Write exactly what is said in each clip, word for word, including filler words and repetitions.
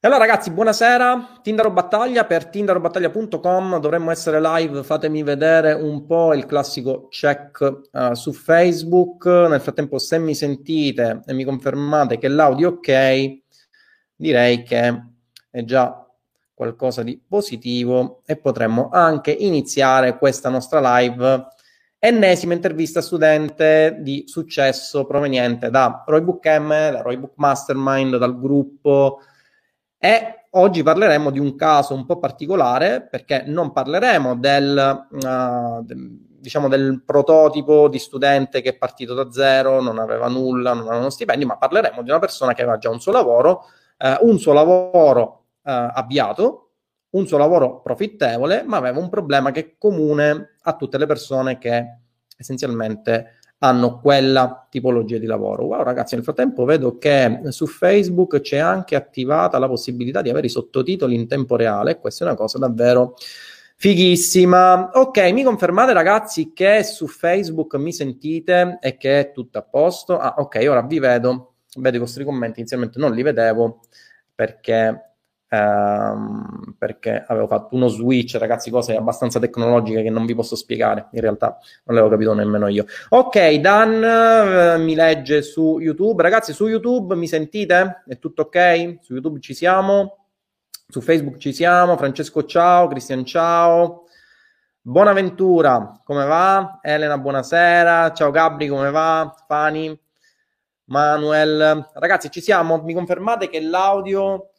E allora ragazzi, buonasera, Tindaro Battaglia per tindaro battaglia punto com, dovremmo essere live, fatemi vedere un po' il classico check uh, su Facebook. Nel frattempo, se mi sentite e mi confermate che l'audio è ok, direi che è già qualcosa di positivo e potremmo anche iniziare questa nostra live, ennesima intervista studente di successo proveniente da Roy Buchem, da RoiBook Mastermind, dal gruppo. E oggi parleremo di un caso un po' particolare, perché non parleremo del, uh, de, diciamo del prototipo di studente che è partito da zero, non aveva nulla, non aveva uno stipendio, ma parleremo di una persona che aveva già un suo lavoro, uh, un suo lavoro uh, avviato, un suo lavoro profittevole, ma aveva un problema che è comune a tutte le persone che essenzialmente hanno quella tipologia di lavoro. Wow ragazzi, nel frattempo vedo che su Facebook c'è anche attivata la possibilità di avere i sottotitoli in tempo reale, questa è una cosa davvero fighissima. Ok, mi confermate ragazzi che su Facebook mi sentite e che è tutto a posto? Ah ok, ora vi vedo, vedo i vostri commenti, inizialmente non li vedevo perché... Ehm, perché avevo fatto uno switch, ragazzi, cose abbastanza tecnologiche che non vi posso spiegare, in realtà non l'avevo capito nemmeno io. Ok, Dan eh, mi legge su YouTube. Ragazzi, su YouTube mi sentite? È tutto ok? Su YouTube ci siamo, su Facebook ci siamo. Francesco ciao, Cristian ciao, Buonaventura come va? Elena buonasera, ciao Gabri come va? Fani, Manuel. Ragazzi ci siamo, mi confermate che l'audio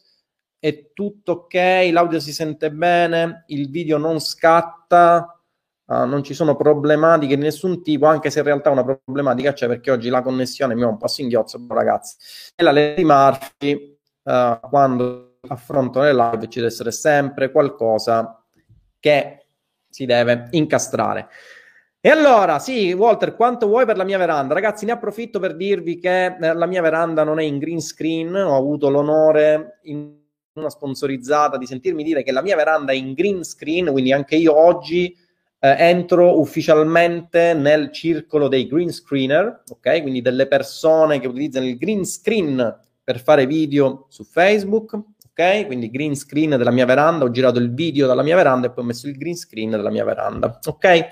è tutto ok, l'audio si sente bene, il video non scatta, uh, non ci sono problematiche di nessun tipo, anche se in realtà una problematica c'è, perché oggi la connessione mi va un po' a singhiozzo, ragazzi. E la Lady Murphy, uh, quando affronto le live, ci deve essere sempre qualcosa che si deve incastrare. E allora, sì, Walter, quanto vuoi per la mia veranda? Ragazzi, ne approfitto per dirvi che la mia veranda non è in green screen, ho avuto l'onore... in una sponsorizzata di sentirmi dire che la mia veranda è in green screen, quindi anche io oggi eh, entro ufficialmente nel circolo dei green screener, ok? Quindi delle persone che utilizzano il green screen per fare video su Facebook, ok? Quindi green screen della mia veranda, ho girato il video dalla mia veranda e poi ho messo il green screen della mia veranda, ok?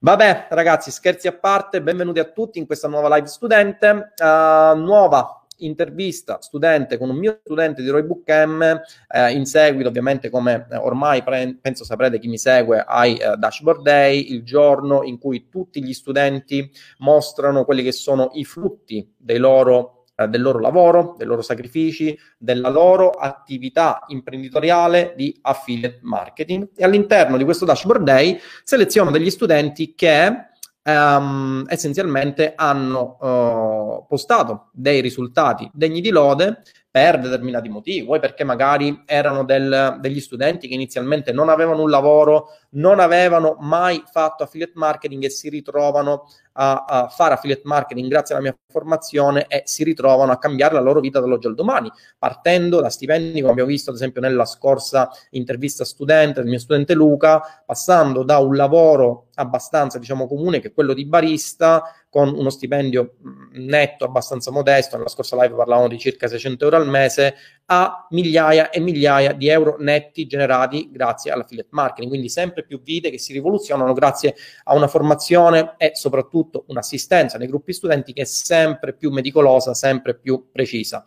Vabbè ragazzi, scherzi a parte, benvenuti a tutti in questa nuova live studente, uh, nuova intervista studente con un mio studente di Roy Buchem, eh, in seguito ovviamente, come ormai pre- penso saprete chi mi segue, ai eh, Dashboard Day, il giorno in cui tutti gli studenti mostrano quelli che sono i frutti dei loro, eh, del loro lavoro, dei loro sacrifici, della loro attività imprenditoriale di affiliate marketing, e all'interno di questo Dashboard Day seleziono degli studenti che Um, essenzialmente hanno uh, postato dei risultati degni di lode per determinati motivi, o perché magari erano del, degli studenti che inizialmente non avevano un lavoro, non avevano mai fatto affiliate marketing e si ritrovano a, a fare affiliate marketing grazie alla mia formazione e si ritrovano a cambiare la loro vita dall'oggi al domani, partendo da stipendi, come abbiamo visto ad esempio nella scorsa intervista studente, del mio studente Luca, passando da un lavoro abbastanza, diciamo, comune, che è quello di barista, con uno stipendio netto abbastanza modesto, nella scorsa live parlavamo di circa seicento euro al mese, a migliaia e migliaia di euro netti generati grazie all'affiliate marketing. Quindi sempre più vite che si rivoluzionano grazie a una formazione e soprattutto un'assistenza nei gruppi studenti che è sempre più meticolosa, sempre più precisa.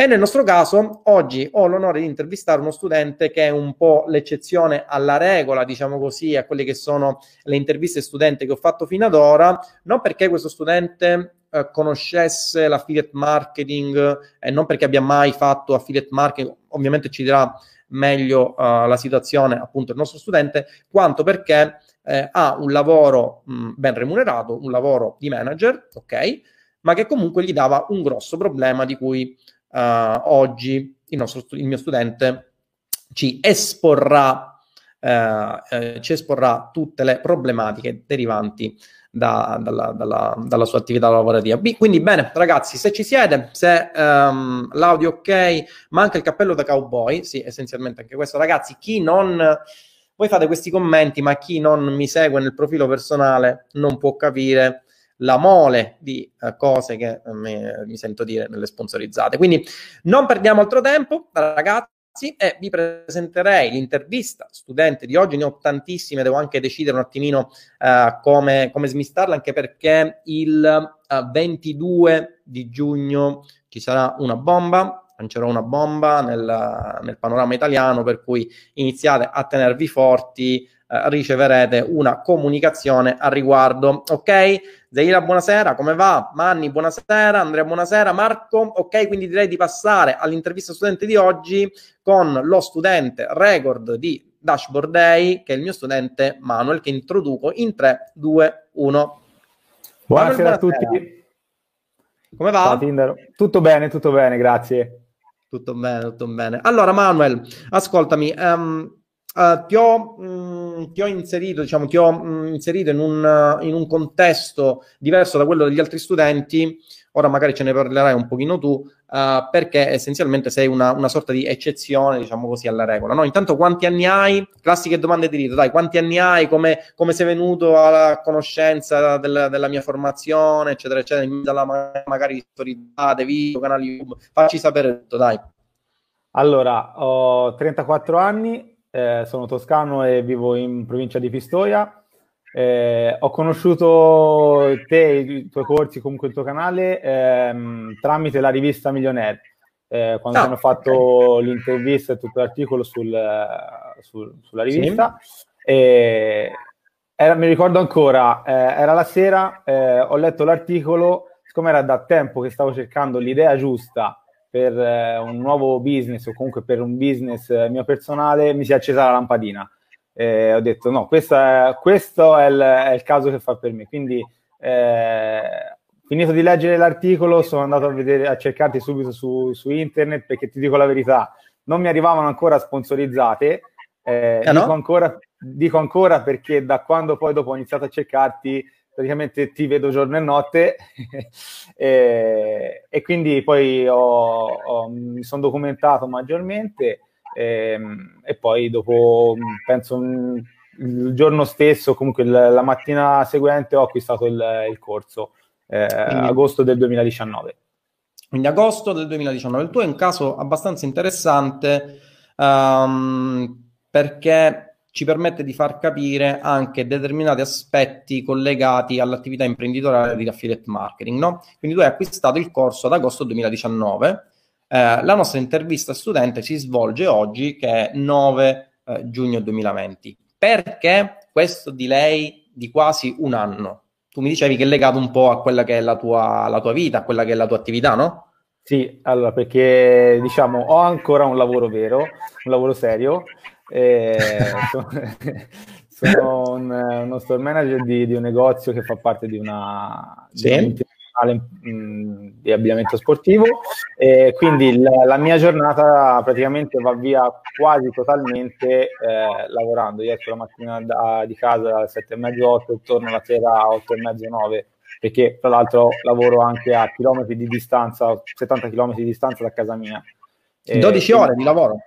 E nel nostro caso oggi ho l'onore di intervistare uno studente che è un po' l'eccezione alla regola, diciamo così, a quelle che sono le interviste studente che ho fatto fino ad ora, non perché questo studente eh, conoscesse l'affiliate marketing e eh, non perché abbia mai fatto affiliate marketing, ovviamente ci dirà meglio eh, la situazione appunto il nostro studente, quanto perché eh, ha un lavoro mh, ben remunerato, un lavoro di manager, ok, ma che comunque gli dava un grosso problema di cui Uh, oggi il, nostro, il mio studente ci esporrà, uh, eh, ci esporrà tutte le problematiche derivanti da, dalla, dalla, dalla sua attività lavorativa. Quindi bene ragazzi, se ci siete, se um, l'audio ok, ma anche il cappello da cowboy, sì, essenzialmente anche questo. Ragazzi, chi non... voi fate questi commenti, ma chi non mi segue nel profilo personale non può capire la mole di eh, cose che eh, mi, mi sento dire nelle sponsorizzate. Quindi non perdiamo altro tempo, ragazzi, e vi presenterei l'intervista studente di oggi. Ne ho tantissime, devo anche decidere un attimino uh, come, come smistarla, anche perché il uh, ventidue di giugno ci sarà una bomba, lancerò una bomba nel, nel panorama italiano, per cui iniziate a tenervi forti, uh, riceverete una comunicazione al riguardo, ok? Zaira, buonasera, come va? Manni, buonasera, Andrea, buonasera, Marco, ok? Quindi direi di passare all'intervista studente di oggi con lo studente record di Dashboard Day, che è il mio studente Manuel, che introduco in tre, due, uno. Buonasera, Manuel, buonasera a tutti. Come va? Ciao, Tindaro. Tutto bene, tutto bene, grazie. Tutto bene, tutto bene. Allora, Manuel, ascoltami, um, Uh, ti, ho, mh, ti ho inserito, diciamo, ti ho mh, inserito in un, uh, in un contesto diverso da quello degli altri studenti. Ora magari ce ne parlerai un pochino tu, uh, perché essenzialmente sei una, una sorta di eccezione, diciamo così, alla regola. No, intanto quanti anni hai? Classiche domande di rito, dai, quanti anni hai? Come, come sei venuto alla conoscenza del, della mia formazione, eccetera, eccetera, dalla, magari storizzate, video, canali YouTube, facci sapere tutto, dai. Allora, ho trentaquattro anni. Eh, sono toscano e vivo in provincia di Pistoia. Eh, ho conosciuto te, i tuoi corsi, comunque il tuo canale, ehm, tramite la rivista Millionaire, eh, quando oh, hanno fatto okay. l'intervista e tutto l'articolo sul, sul, sulla rivista. Sì. E era, mi ricordo ancora, eh, era la sera, eh, ho letto l'articolo, siccome era da tempo che stavo cercando l'idea giusta per eh, un nuovo business, o comunque per un business eh, mio personale, mi si è accesa la lampadina. Eh, ho detto no, questa è, questo è il, è il caso che fa per me. Quindi eh, finito di leggere l'articolo, sono andato a, vedere, a cercarti subito su, su internet, perché ti dico la verità, non mi arrivavano ancora sponsorizzate, eh, eh no? dico, ancora, dico ancora perché da quando poi dopo ho iniziato a cercarti, praticamente ti vedo giorno e notte e, e quindi poi ho, ho, mi sono documentato maggiormente e, e poi dopo, penso, il giorno stesso, comunque la mattina seguente ho acquistato il, il corso, eh, quindi, agosto del duemiladiciannove. Quindi agosto del duemiladiciannove. Il tuo è un caso abbastanza interessante, um, perché ci permette di far capire anche determinati aspetti collegati all'attività imprenditoriale di affiliate marketing, no? Quindi tu hai acquistato il corso ad agosto duemiladiciannove. Eh, la nostra intervista studente si svolge oggi, che è nove giugno duemilaventi. Perché questo delay di quasi un anno? Tu mi dicevi che è legato un po' a quella che è la tua, la tua vita, a quella che è la tua attività, no? Sì, allora, perché diciamo ho ancora un lavoro vero, un lavoro serio. Eh, sono sono un, uno store manager di, di un negozio che fa parte di una sì. multinazionale di abbigliamento sportivo, e quindi la, la mia giornata praticamente va via quasi totalmente eh, lavorando. Io esco la mattina da, di casa alle sette e mezza, otto, torno la sera a otto e mezza, nove, perché tra l'altro lavoro anche a chilometri di distanza, settanta chilometri di distanza da casa mia. Eh, dodici ore di lavoro?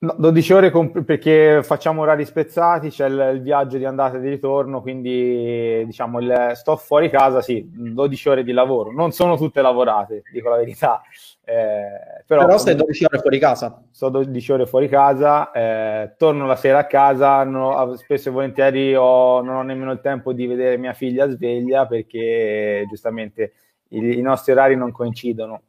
No, dodici ore comp- perché facciamo orari spezzati, c'è il, il viaggio di andata e di ritorno, quindi diciamo il, sto fuori casa, sì, dodici ore di lavoro. Non sono tutte lavorate, dico la verità. Eh, però però stai dodici ore fuori casa? Sto dodici ore fuori casa, eh, torno la sera a casa, non, spesso e volentieri ho, non ho nemmeno il tempo di vedere mia figlia sveglia, perché giustamente i, i nostri orari non coincidono.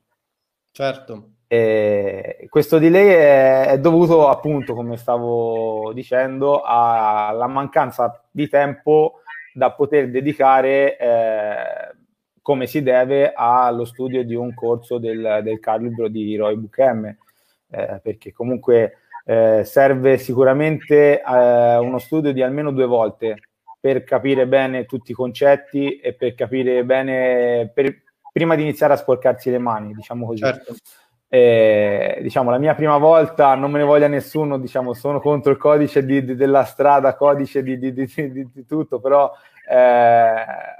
Certo. Eh, questo delay è, è dovuto appunto, come stavo dicendo, alla mancanza di tempo da poter dedicare eh, come si deve allo studio di un corso del, del calibro di Roy Buchem, eh, perché comunque eh, serve sicuramente eh, uno studio di almeno due volte per capire bene tutti i concetti e per capire bene, per, prima di iniziare a sporcarsi le mani, diciamo così. Certo. Eh, diciamo la mia prima volta, non me ne voglia nessuno, diciamo sono contro il codice di, di, della strada, codice di, di, di, di, di tutto, però eh,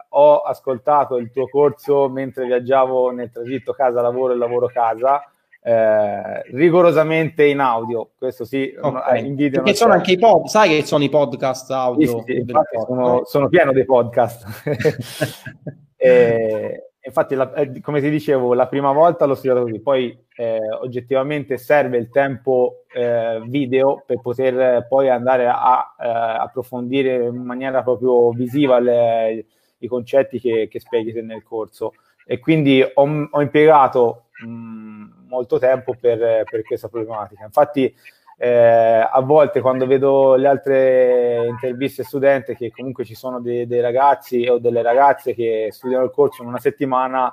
ho ascoltato il tuo corso mentre viaggiavo nel tragitto casa-lavoro e lavoro-casa, eh, rigorosamente in audio, questo sì, okay. In video perché sono c'è. Anche i pod, sai che sono i podcast audio, sì, sì, infatti sono, sono pieno dei podcast. E infatti, la, come ti dicevo, la prima volta l'ho studiato così, poi eh, oggettivamente serve il tempo eh, video per poter poi andare a eh, approfondire in maniera proprio visiva le, i concetti che, che spieghi nel corso, e quindi ho, ho impiegato mh, molto tempo per, per questa problematica. Infatti eh, a volte quando vedo le altre interviste studenti, che comunque ci sono dei, dei ragazzi o delle ragazze che studiano il corso in una settimana,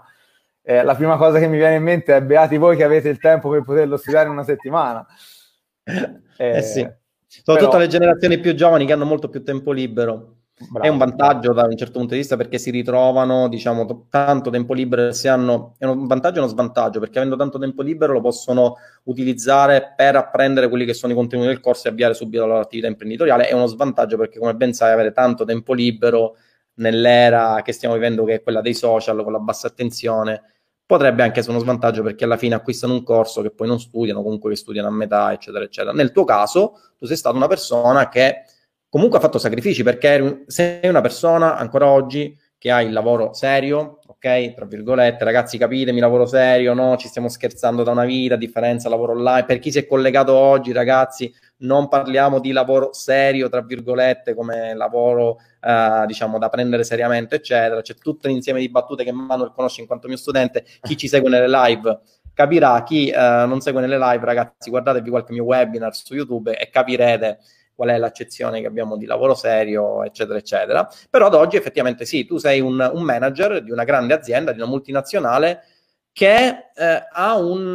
eh, la prima cosa che mi viene in mente è: beati voi che avete il tempo per poterlo studiare in una settimana. Eh, eh sì, soprattutto però... le generazioni più giovani che hanno molto più tempo libero. Bravo. È un vantaggio da un certo punto di vista, perché si ritrovano, diciamo, tanto tempo libero, se hanno, è un vantaggio e uno svantaggio, perché avendo tanto tempo libero lo possono utilizzare per apprendere quelli che sono i contenuti del corso e avviare subito la loro attività imprenditoriale. È uno svantaggio perché, come ben sai, avere tanto tempo libero nell'era che stiamo vivendo, che è quella dei social, con la bassa attenzione, potrebbe anche essere uno svantaggio, perché alla fine acquistano un corso che poi non studiano, comunque che studiano a metà, eccetera eccetera. Nel tuo caso tu sei stata una persona che comunque ha fatto sacrifici, perché sei una persona ancora oggi che ha il lavoro serio, ok? Tra virgolette, ragazzi, capitemi, lavoro serio, no? Ci stiamo scherzando da una vita, differenza lavoro online. Per chi si è collegato oggi, ragazzi, non parliamo di lavoro serio, tra virgolette, come lavoro, eh, diciamo, da prendere seriamente, eccetera. C'è tutto un insieme di battute che Manuel conosce in quanto mio studente. Chi ci segue nelle live capirà, chi eh, non segue nelle live, ragazzi, guardatevi qualche mio webinar su YouTube e capirete qual è l'accezione che abbiamo di lavoro serio, eccetera, eccetera. Però ad oggi effettivamente sì, tu sei un, un manager di una grande azienda, di una multinazionale, che eh, ha un,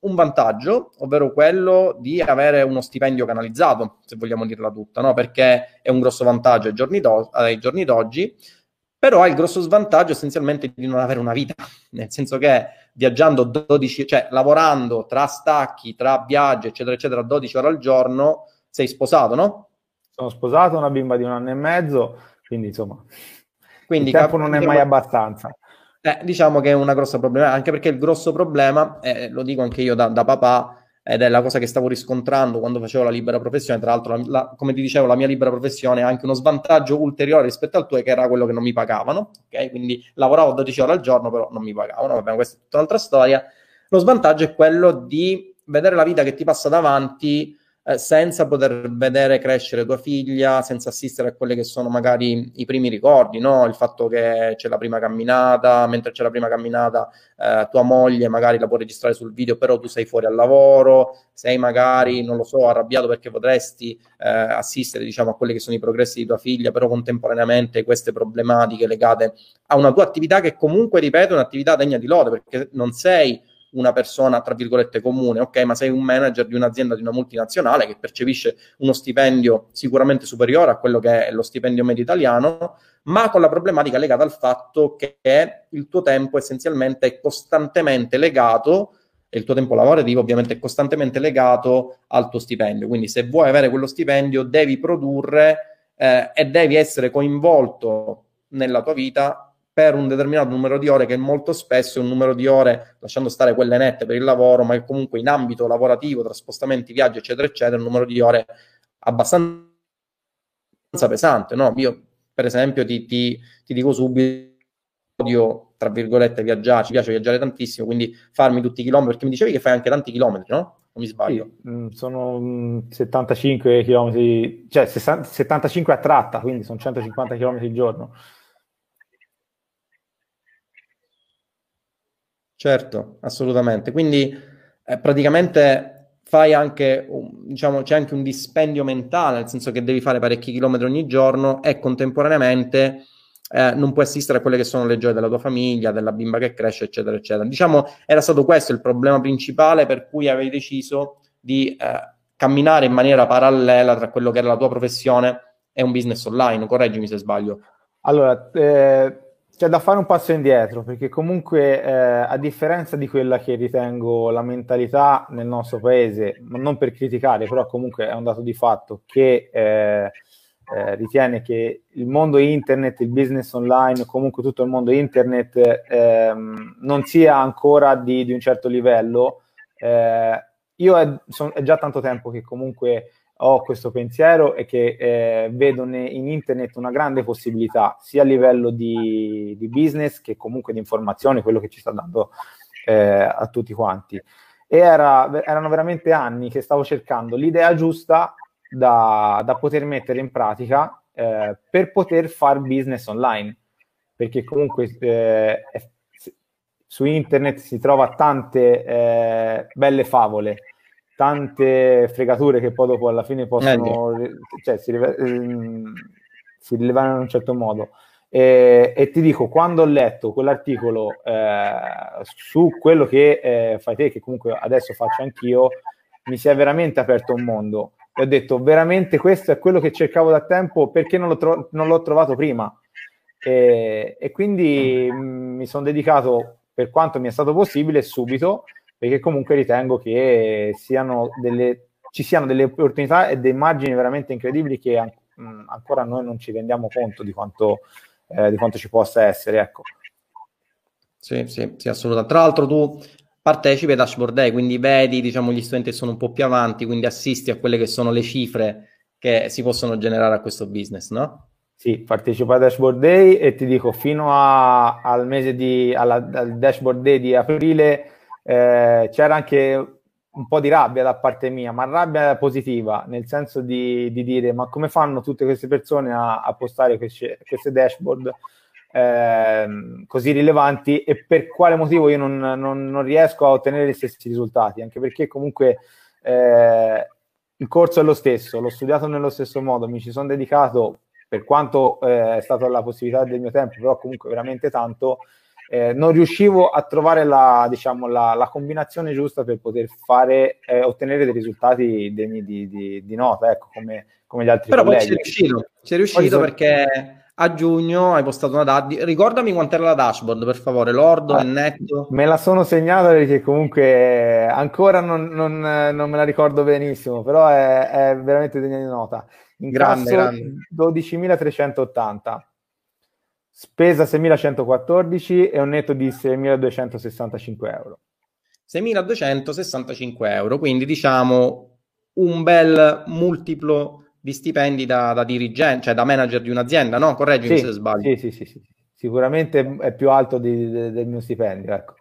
un vantaggio, ovvero quello di avere uno stipendio canalizzato, se vogliamo dirla tutta, no? Perché è un grosso vantaggio ai giorni, do- ai giorni d'oggi, però ha il grosso svantaggio essenzialmente di non avere una vita, nel senso che viaggiando dodici, cioè lavorando tra stacchi, tra viaggi, eccetera, eccetera, dodici ore al giorno. Sei sposato, no? Sono sposato, una bimba di un anno e mezzo, quindi insomma, quindi il tempo cap- non è mai abbastanza. Eh, diciamo che è una grossa problema, anche perché il grosso problema, eh, lo dico anche io da, da papà, ed è la cosa che stavo riscontrando quando facevo la libera professione. Tra l'altro, la, la, come ti dicevo, la mia libera professione ha anche uno svantaggio ulteriore rispetto al tuo, che era quello che non mi pagavano, ok? Quindi lavoravo dodici ore al giorno, però non mi pagavano, vabbè, questa è tutta un'altra storia. Lo svantaggio è quello di vedere la vita che ti passa davanti, senza poter vedere crescere tua figlia, senza assistere a quelle che sono magari i primi ricordi, no? Il fatto che c'è la prima camminata, mentre c'è la prima camminata eh, tua moglie magari la può registrare sul video, però tu sei fuori al lavoro, sei magari, non lo so, arrabbiato perché potresti eh, assistere, diciamo, a quelli che sono i progressi di tua figlia, però contemporaneamente queste problematiche legate a una tua attività che comunque, ripeto, è un'attività degna di lode, perché non sei una persona, tra virgolette, comune, ok? Ma sei un manager di un'azienda, di una multinazionale, che percepisce uno stipendio sicuramente superiore a quello che è lo stipendio medio italiano, ma con la problematica legata al fatto che il tuo tempo essenzialmente è costantemente legato, e il tuo tempo lavorativo ovviamente è costantemente legato al tuo stipendio. Quindi se vuoi avere quello stipendio devi produrre eh, e devi essere coinvolto nella tua vita per un determinato numero di ore, che molto spesso è un numero di ore, lasciando stare quelle nette per il lavoro, ma che comunque in ambito lavorativo, tra spostamenti, viaggi, eccetera, eccetera, è un numero di ore abbastanza pesante, no? Io, per esempio, ti, ti, ti dico subito, odio, tra virgolette, viaggiare, ci piace viaggiare tantissimo, quindi farmi tutti i chilometri, perché mi dicevi che fai anche tanti chilometri, no? Non mi sbaglio. Sì, sono settantacinque chilometri, cioè sessanta, settantacinque a tratta, quindi sono centocinquanta chilometri al giorno. Certo, assolutamente. Quindi eh, praticamente fai anche, diciamo, c'è anche un dispendio mentale, nel senso che devi fare parecchi chilometri ogni giorno e contemporaneamente eh, non puoi assistere a quelle che sono le gioie della tua famiglia, della bimba che cresce, eccetera, eccetera. Diciamo, era stato questo il problema principale per cui avevi deciso di eh, camminare in maniera parallela tra quello che era la tua professione e un business online. Correggimi se sbaglio. Allora, eh... c'è da fare un passo indietro, perché comunque eh, a differenza di quella che ritengo la mentalità nel nostro paese, ma non per criticare, però comunque è un dato di fatto che eh, eh, ritiene che il mondo internet, il business online, comunque tutto il mondo internet eh, non sia ancora di, di un certo livello, eh, io è, son, è già tanto tempo che comunque ho questo pensiero e che eh, vedo ne, in internet una grande possibilità, sia a livello di, di business che comunque di informazione, quello che ci sta dando eh, a tutti quanti. E era, erano veramente anni che stavo cercando l'idea giusta da, da poter mettere in pratica eh, per poter far business online, perché comunque eh, su internet si trova tante eh, belle favole, tante fregature che poi dopo alla fine possono, cioè, si, ehm, si rilevano in un certo modo. E, e ti dico, quando ho letto quell'articolo eh, su quello che eh, fai te, che comunque adesso faccio anch'io, mi si è veramente aperto un mondo. E ho detto, veramente questo è quello che cercavo da tempo, perché non l'ho, tro- non l'ho trovato prima. E, e quindi mh, mi sono dedicato, per quanto mi è stato possibile, subito, perché comunque ritengo che siano delle, ci siano delle opportunità e dei margini veramente incredibili che an- mh, ancora noi non ci rendiamo conto di quanto, eh, di quanto ci possa essere, ecco. Sì, sì, sì, assolutamente. Tra l'altro tu partecipi a Dashboard Day, quindi vedi, diciamo, gli studenti che sono un po' più avanti, quindi assisti a quelle che sono le cifre che si possono generare a questo business, no? Sì, partecipo a Dashboard Day e ti dico, fino a, al mese di, alla, al Dashboard Day di aprile, Eh, c'era anche un po' di rabbia da parte mia, ma rabbia positiva, nel senso di, di dire, ma come fanno tutte queste persone a, a postare queste, queste dashboard eh, così rilevanti, e per quale motivo io non, non, non riesco a ottenere gli stessi risultati, anche perché comunque eh, il corso è lo stesso, l'ho studiato nello stesso modo, mi ci sono dedicato per quanto eh, è stata la possibilità del mio tempo, però comunque veramente tanto. Eh, non riuscivo a trovare la, diciamo, la, la combinazione giusta per poter fare, eh, ottenere dei risultati degni di, di, di nota, ecco, come, come gli altri però colleghi. Però poi ci è riuscito, ci è riuscito poi, perché a giugno hai postato una dashboard. Ricordami quant'era la dashboard, per favore, lordo e ah, netto. Me la sono segnata perché comunque ancora non, non, non me la ricordo benissimo, però è, è veramente degna di nota. In grande, grande. dodicimilatrecentottanta. Spesa seimilacentoquattordici e un netto di seimiladuecentosessantacinque euro. seimiladuecentosessantacinque euro, quindi diciamo un bel multiplo di stipendi da, da dirigente, cioè da manager di un'azienda, no? Correggimi sì, se sbaglio. Sì, sì, sì, sì. Sicuramente è più alto di, de, del mio stipendio, ecco.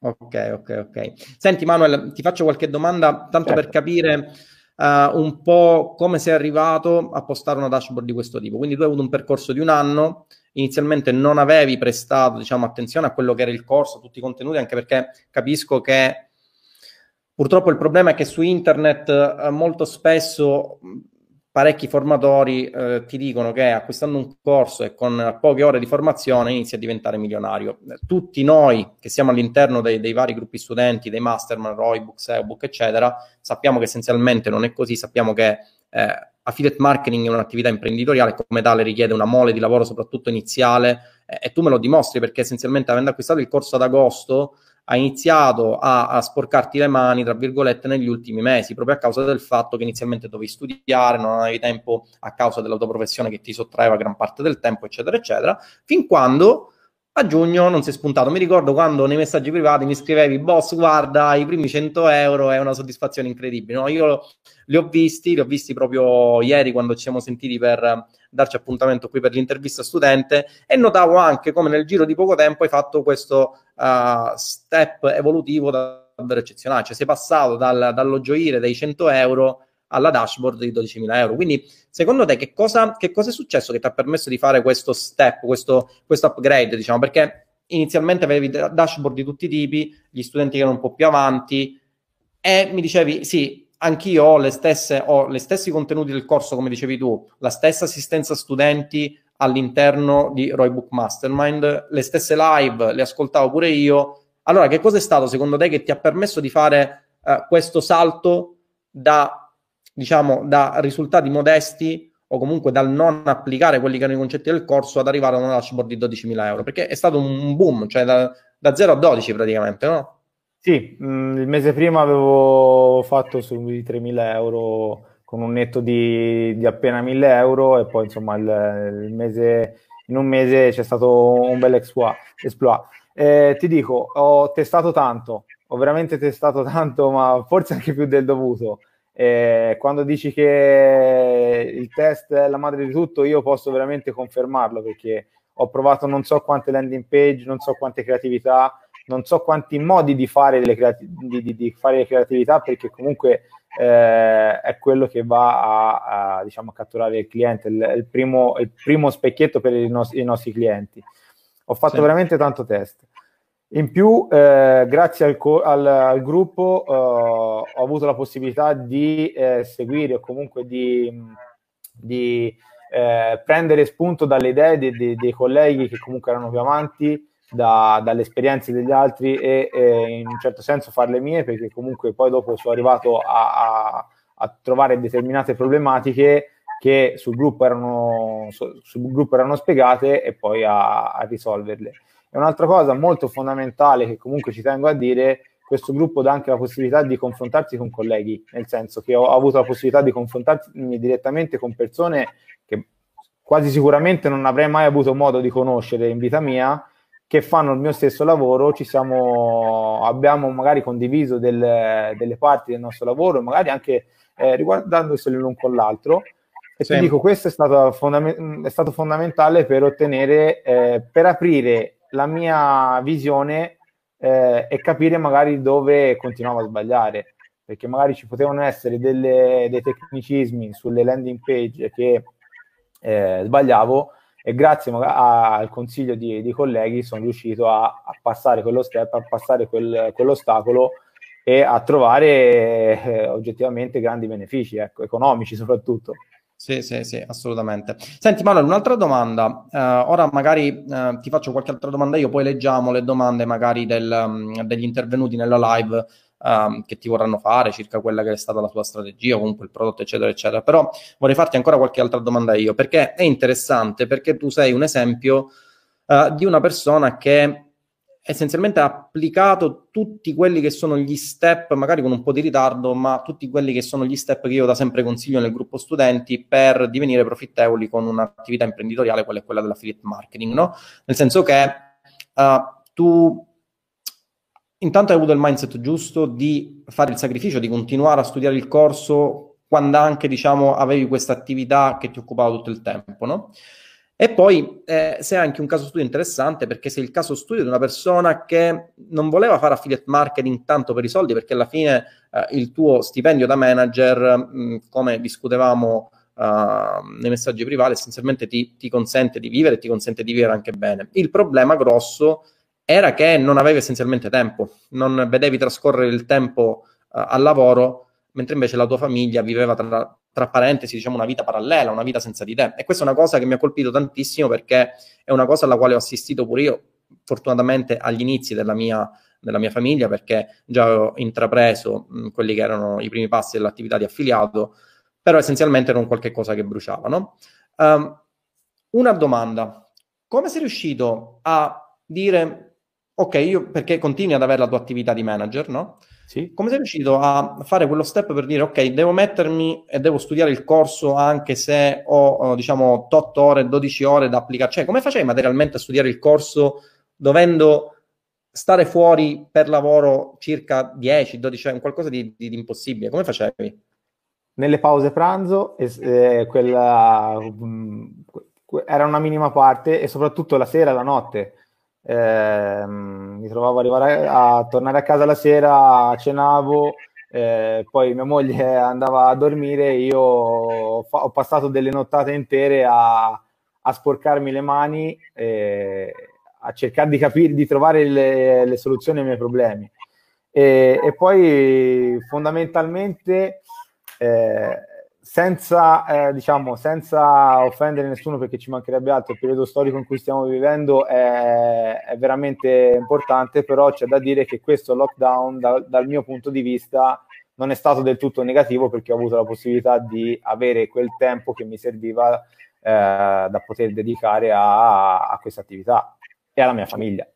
Ok, ok, ok. Senti Manuel, ti faccio qualche domanda, tanto certo, per capire... Uh, un po' come sei arrivato a postare una dashboard di questo tipo. Quindi tu hai avuto un percorso di un anno, inizialmente non avevi prestato, diciamo, attenzione a quello che era il corso, a tutti i contenuti, anche perché capisco che purtroppo il problema è che su internet eh, molto spesso parecchi formatori eh, ti dicono che acquistando un corso e con poche ore di formazione inizi a diventare milionario. Tutti noi che siamo all'interno dei, dei vari gruppi studenti, dei mastermind, RoiBook, SEObook, eccetera, sappiamo che essenzialmente non è così, sappiamo che eh, affiliate marketing è un'attività imprenditoriale, come tale richiede una mole di lavoro, soprattutto iniziale, eh, e tu me lo dimostri, perché essenzialmente avendo acquistato il corso ad agosto hai iniziato a, a sporcarti le mani, tra virgolette, negli ultimi mesi, proprio a causa del fatto che inizialmente dovevi studiare, non avevi tempo a causa della tua professione che ti sottraeva gran parte del tempo, eccetera, eccetera, fin quando a giugno non sei spuntato. Mi ricordo quando nei messaggi privati mi scrivevi, boss, guarda, i primi cento euro è una soddisfazione incredibile. No, io li ho visti, li ho visti proprio ieri quando ci siamo sentiti per darci appuntamento qui per l'intervista studente, e notavo anche come nel giro di poco tempo hai fatto questo uh, step evolutivo davvero eccezionale, cioè sei passato dal, dallo gioire dei cento euro alla dashboard di dodicimila euro. Quindi secondo te che cosa, che cosa è successo che ti ha permesso di fare questo step, questo, questo upgrade, diciamo, perché inizialmente avevi dashboard di tutti i tipi, gli studenti che erano un po' più avanti, e mi dicevi sì, anch'io ho le stesse, ho gli stessi contenuti del corso, come dicevi tu, la stessa assistenza studenti all'interno di RoiBook Mastermind, le stesse live le ascoltavo pure io. Allora, che cosa è stato secondo te che ti ha permesso di fare eh, questo salto da, diciamo, da risultati modesti, o comunque dal non applicare quelli che erano i concetti del corso, ad arrivare a una dashboard di dodicimila euro? Perché è stato un boom, cioè da, da zero a dodici praticamente, no? Sì, mh, il mese prima avevo fatto su di tremila euro con un netto di, di appena mille euro, e poi insomma il, il mese, in un mese c'è stato un bel exploit. Eh, ti dico, ho testato tanto, ho veramente testato tanto, ma forse anche più del dovuto. Eh, quando dici che il test è la madre di tutto, io posso veramente confermarlo, perché ho provato non so quante landing page, non so quante creatività, non so quanti modi di fare delle creati- di, di, di fare le creatività, perché comunque eh, è quello che va a, a, diciamo, a catturare il cliente, il, il, primo, il primo specchietto per i, nos- i nostri clienti. Ho fatto sì. veramente tanto test. In più, eh, grazie al, co- al, al gruppo, eh, ho avuto la possibilità di eh, seguire o comunque di, di eh, prendere spunto dalle idee di, di, dei colleghi che comunque erano più avanti, Da, dalle esperienze degli altri e, e in un certo senso farle mie, perché comunque poi dopo sono arrivato a, a, a trovare determinate problematiche che sul gruppo erano, sul gruppo erano spiegate e poi a, a risolverle. E un'altra cosa molto fondamentale che comunque ci tengo a dire, questo gruppo dà anche la possibilità di confrontarsi con colleghi, nel senso che ho avuto la possibilità di confrontarmi direttamente con persone che quasi sicuramente non avrei mai avuto modo di conoscere in vita mia, che fanno il mio stesso lavoro, ci siamo, abbiamo magari condiviso del, delle parti del nostro lavoro, magari anche eh, riguardandosi l'un con l'altro, e sì. ti dico, questo è stato, fondament- è stato fondamentale per ottenere, eh, per aprire la mia visione eh, e capire magari dove continuavo a sbagliare, perché magari ci potevano essere delle, dei tecnicismi sulle landing page che eh, sbagliavo, e grazie al consiglio di, di colleghi sono riuscito a, a passare quello step, a passare quel, quell'ostacolo e a trovare eh, oggettivamente grandi benefici, ecco, economici soprattutto. Sì, sì, sì, assolutamente. Senti Manuel, un'altra domanda. Uh, ora magari uh, ti faccio qualche altra domanda, io poi leggiamo le domande magari del, um, degli intervenuti nella live Um, che ti vorranno fare circa quella che è stata la tua strategia, comunque il prodotto, eccetera eccetera, però vorrei farti ancora qualche altra domanda io, perché è interessante, perché tu sei un esempio uh, di una persona che essenzialmente ha applicato tutti quelli che sono gli step, magari con un po' di ritardo, ma tutti quelli che sono gli step che io da sempre consiglio nel gruppo studenti per divenire profittevoli con un'attività imprenditoriale, quella è quella dell'affiliate marketing, no? Nel senso che uh, tu intanto hai avuto il mindset giusto di fare il sacrificio, di continuare a studiare il corso quando anche, diciamo, avevi questa attività che ti occupava tutto il tempo, no? E poi eh, sei anche un caso studio interessante, perché sei il caso studio di una persona che non voleva fare affiliate marketing tanto per i soldi, perché alla fine eh, il tuo stipendio da manager, mh, come discutevamo Uh, nei messaggi privati, essenzialmente ti, ti consente di vivere, ti consente di vivere anche bene. Il problema grosso era che non avevi essenzialmente tempo, non vedevi trascorrere il tempo uh, al lavoro, mentre invece la tua famiglia viveva tra, tra parentesi, diciamo, una vita parallela, una vita senza di te. E questa è una cosa che mi ha colpito tantissimo, perché è una cosa alla quale ho assistito pure io, fortunatamente agli inizi della mia, della mia famiglia, perché già avevo intrapreso mh, quelli che erano i primi passi dell'attività di affiliato, però essenzialmente era un qualche cosa che bruciava, no? Um, una domanda, come sei riuscito a dire... Ok, io, perché continui ad avere la tua attività di manager, no? Sì. Come sei riuscito a fare quello step per dire, ok, devo mettermi e devo studiare il corso anche se ho, diciamo, otto ore, dodici ore da applicare? Cioè, come facevi materialmente a studiare il corso dovendo stare fuori per lavoro circa dieci, dodici, qualcosa di, di, di impossibile? Come facevi? Nelle pause pranzo, eh, quella, mh, era una minima parte, e soprattutto la sera, la notte. Eh, mi trovavo arrivare a, a tornare a casa la sera, cenavo, eh, poi mia moglie andava a dormire, io ho, fa- ho passato delle nottate intere a, a sporcarmi le mani, eh, a cercare di capire, di trovare le, le soluzioni ai miei problemi, e, e poi fondamentalmente eh, senza eh, diciamo senza offendere nessuno, perché ci mancherebbe altro, il periodo storico in cui stiamo vivendo è, è veramente importante, però c'è da dire che questo lockdown da, dal mio punto di vista non è stato del tutto negativo, perché ho avuto la possibilità di avere quel tempo che mi serviva eh, da poter dedicare a, a questa attività e alla mia famiglia.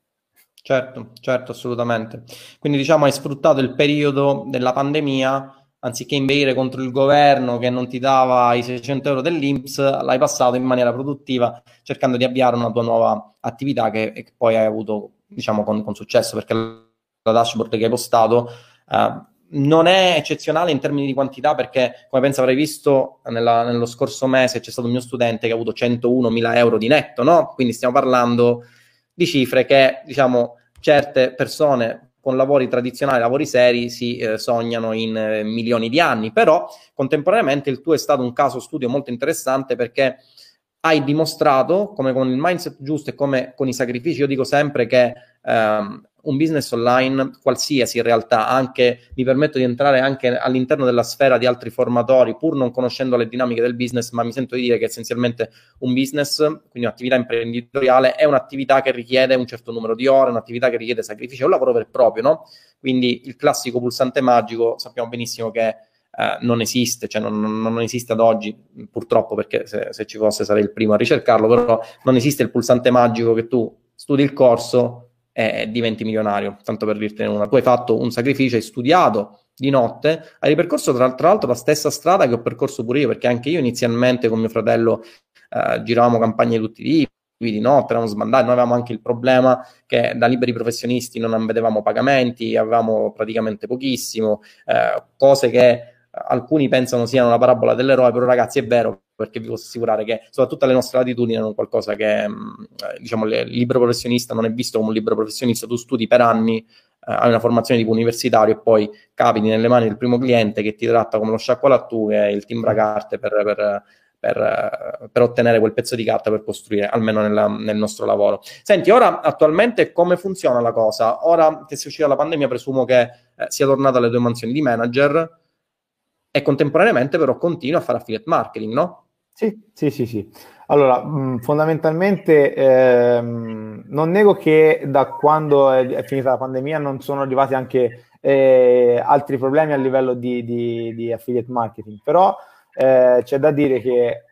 Certo, certo, assolutamente. Quindi, diciamo, hai sfruttato il periodo della pandemia, anziché inveire contro il governo che non ti dava i seicento euro dell'I N P S, l'hai passato in maniera produttiva, cercando di avviare una tua nuova attività che, che poi hai avuto, diciamo, con, con successo, perché la dashboard che hai postato uh, non è eccezionale in termini di quantità, perché come penso avrai visto nella, nello scorso mese c'è stato un mio studente che ha avuto centounomila euro di netto, no? Quindi stiamo parlando di cifre che, diciamo, certe persone con lavori tradizionali, lavori seri, si eh, sognano in eh, milioni di anni. Però contemporaneamente il tuo è stato un caso studio molto interessante, perché hai dimostrato come con il mindset giusto e come con i sacrifici. Io dico sempre che ehm, un business online, qualsiasi in realtà, anche mi permetto di entrare anche all'interno della sfera di altri formatori, pur non conoscendo le dinamiche del business, ma mi sento di dire che essenzialmente un business, quindi un'attività imprenditoriale, è un'attività che richiede un certo numero di ore, un'attività che richiede sacrificio, è un lavoro vero e proprio, no? Quindi il classico pulsante magico sappiamo benissimo che eh, non esiste, cioè non, non esiste ad oggi, purtroppo, perché se, se ci fosse sarei il primo a ricercarlo, però non esiste il pulsante magico che tu studi il corso e diventi milionario, tanto per dirtene una. Tu hai fatto un sacrificio, hai studiato di notte, hai ripercorso tra, tra l'altro la stessa strada che ho percorso pure io, perché anche io inizialmente con mio fratello eh, giravamo campagne di tutti i tipi, di notte eravamo sbandati. Noi avevamo anche il problema che da liberi professionisti non vedevamo pagamenti, avevamo praticamente pochissimo, eh, cose che alcuni pensano siano una parabola dell'eroe, però ragazzi è vero, perché vi posso assicurare che soprattutto alle nostre latitudini è un qualcosa che, diciamo, il libero professionista non è visto come un libero professionista. Tu studi per anni, eh, hai una formazione tipo universitario e poi capiti nelle mani del primo cliente che ti tratta come lo sciacqualattughe, il timbracarte per, per, per, per ottenere quel pezzo di carta per costruire, almeno nella, nel nostro lavoro. Senti, ora attualmente come funziona la cosa? Ora che si è uscita la pandemia presumo che eh, sia tornata alle tue mansioni di manager, e contemporaneamente però continua a fare affiliate marketing, no? Sì, sì, sì, sì. Allora, mh, fondamentalmente ehm, non nego che da quando è, è finita la pandemia non sono arrivati anche eh, altri problemi a livello di, di, di affiliate marketing, però eh, c'è da dire che